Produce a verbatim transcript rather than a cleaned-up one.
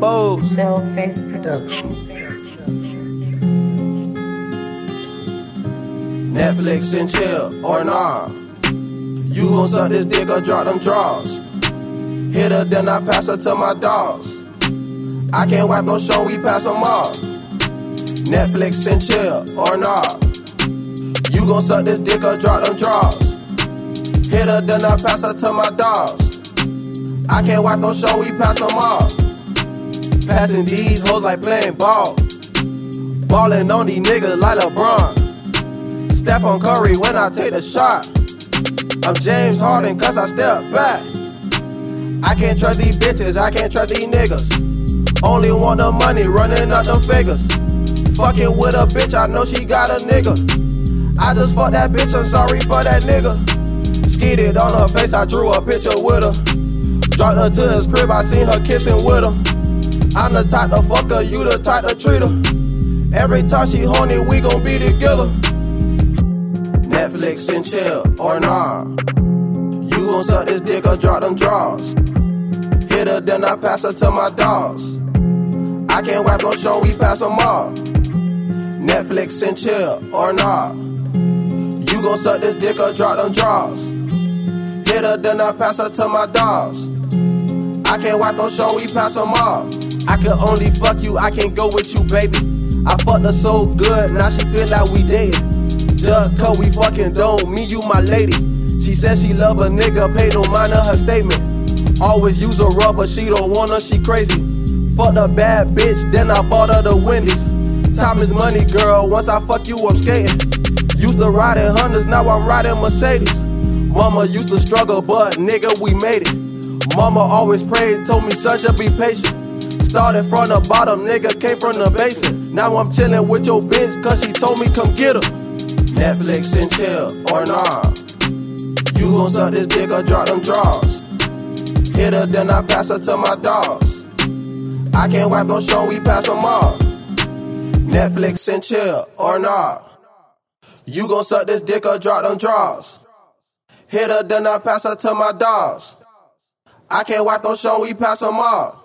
foes. Bill Face Productions. Netflix and chill, or nah. You gon' suck this dick or drop them draws. Hit her, then I pass her to my dogs. I can't wipe no show, we pass them all. Netflix and chill, or nah. You gon' suck this dick or drop them draws. Hit her, then I pass her to my dogs. I can't wipe no show, we pass them all. Passing these hoes like playing ball. Ballin' on these niggas like LeBron. Step on Curry when I take the shot. I'm James Harden cause I step back. I can't trust these bitches, I can't trust these niggas. Only want the money, running up them figures. Fucking with a bitch, I know she got a nigga. I just fucked that bitch, I'm sorry for that nigga. Skeeted on her face, I drew a picture with her. Dropped her to his crib, I seen her kissing with him. I'm the type to fuck her, you the type to treat her. Every time she horny, we gon' be together. Netflix and chill, or nah. You gon' suck this dick or drop them draws. Hit her, then I pass her to my dogs. I can't wipe no show, we pass them all. Netflix and chill, or nah. You gon' suck this dick or drop them draws. Hit her, then I pass her to my dogs. I can't wipe no show, we pass them all. I can only fuck you, I can't go with you, baby. I fucked her so good, now she feel like we dead. Just cause we fucking don't mean you my lady. She said she love a nigga, pay no mind to her statement. Always use a rubber, she don't want her, she crazy. Fuck the bad bitch, then I bought her the Wendy's. Time is money, girl, once I fuck you, I'm skating. Used to ride in Hondas, now I'm riding Mercedes. Mama used to struggle, but nigga, we made it. Mama always prayed, told me son, just be patient. Started from the bottom, nigga, came from the basement. Now I'm chilling with your bitch, cause she told me come get her. Netflix and chill, or nah. You gon' suck this dick or drop them draws. Hit her, then I pass her to my dogs. I can't wipe no show, we pass them all. Netflix and chill, or nah. You gon' suck this dick or drop them draws. Hit her, then I pass her to my dogs. I can't wipe no show, we pass them all.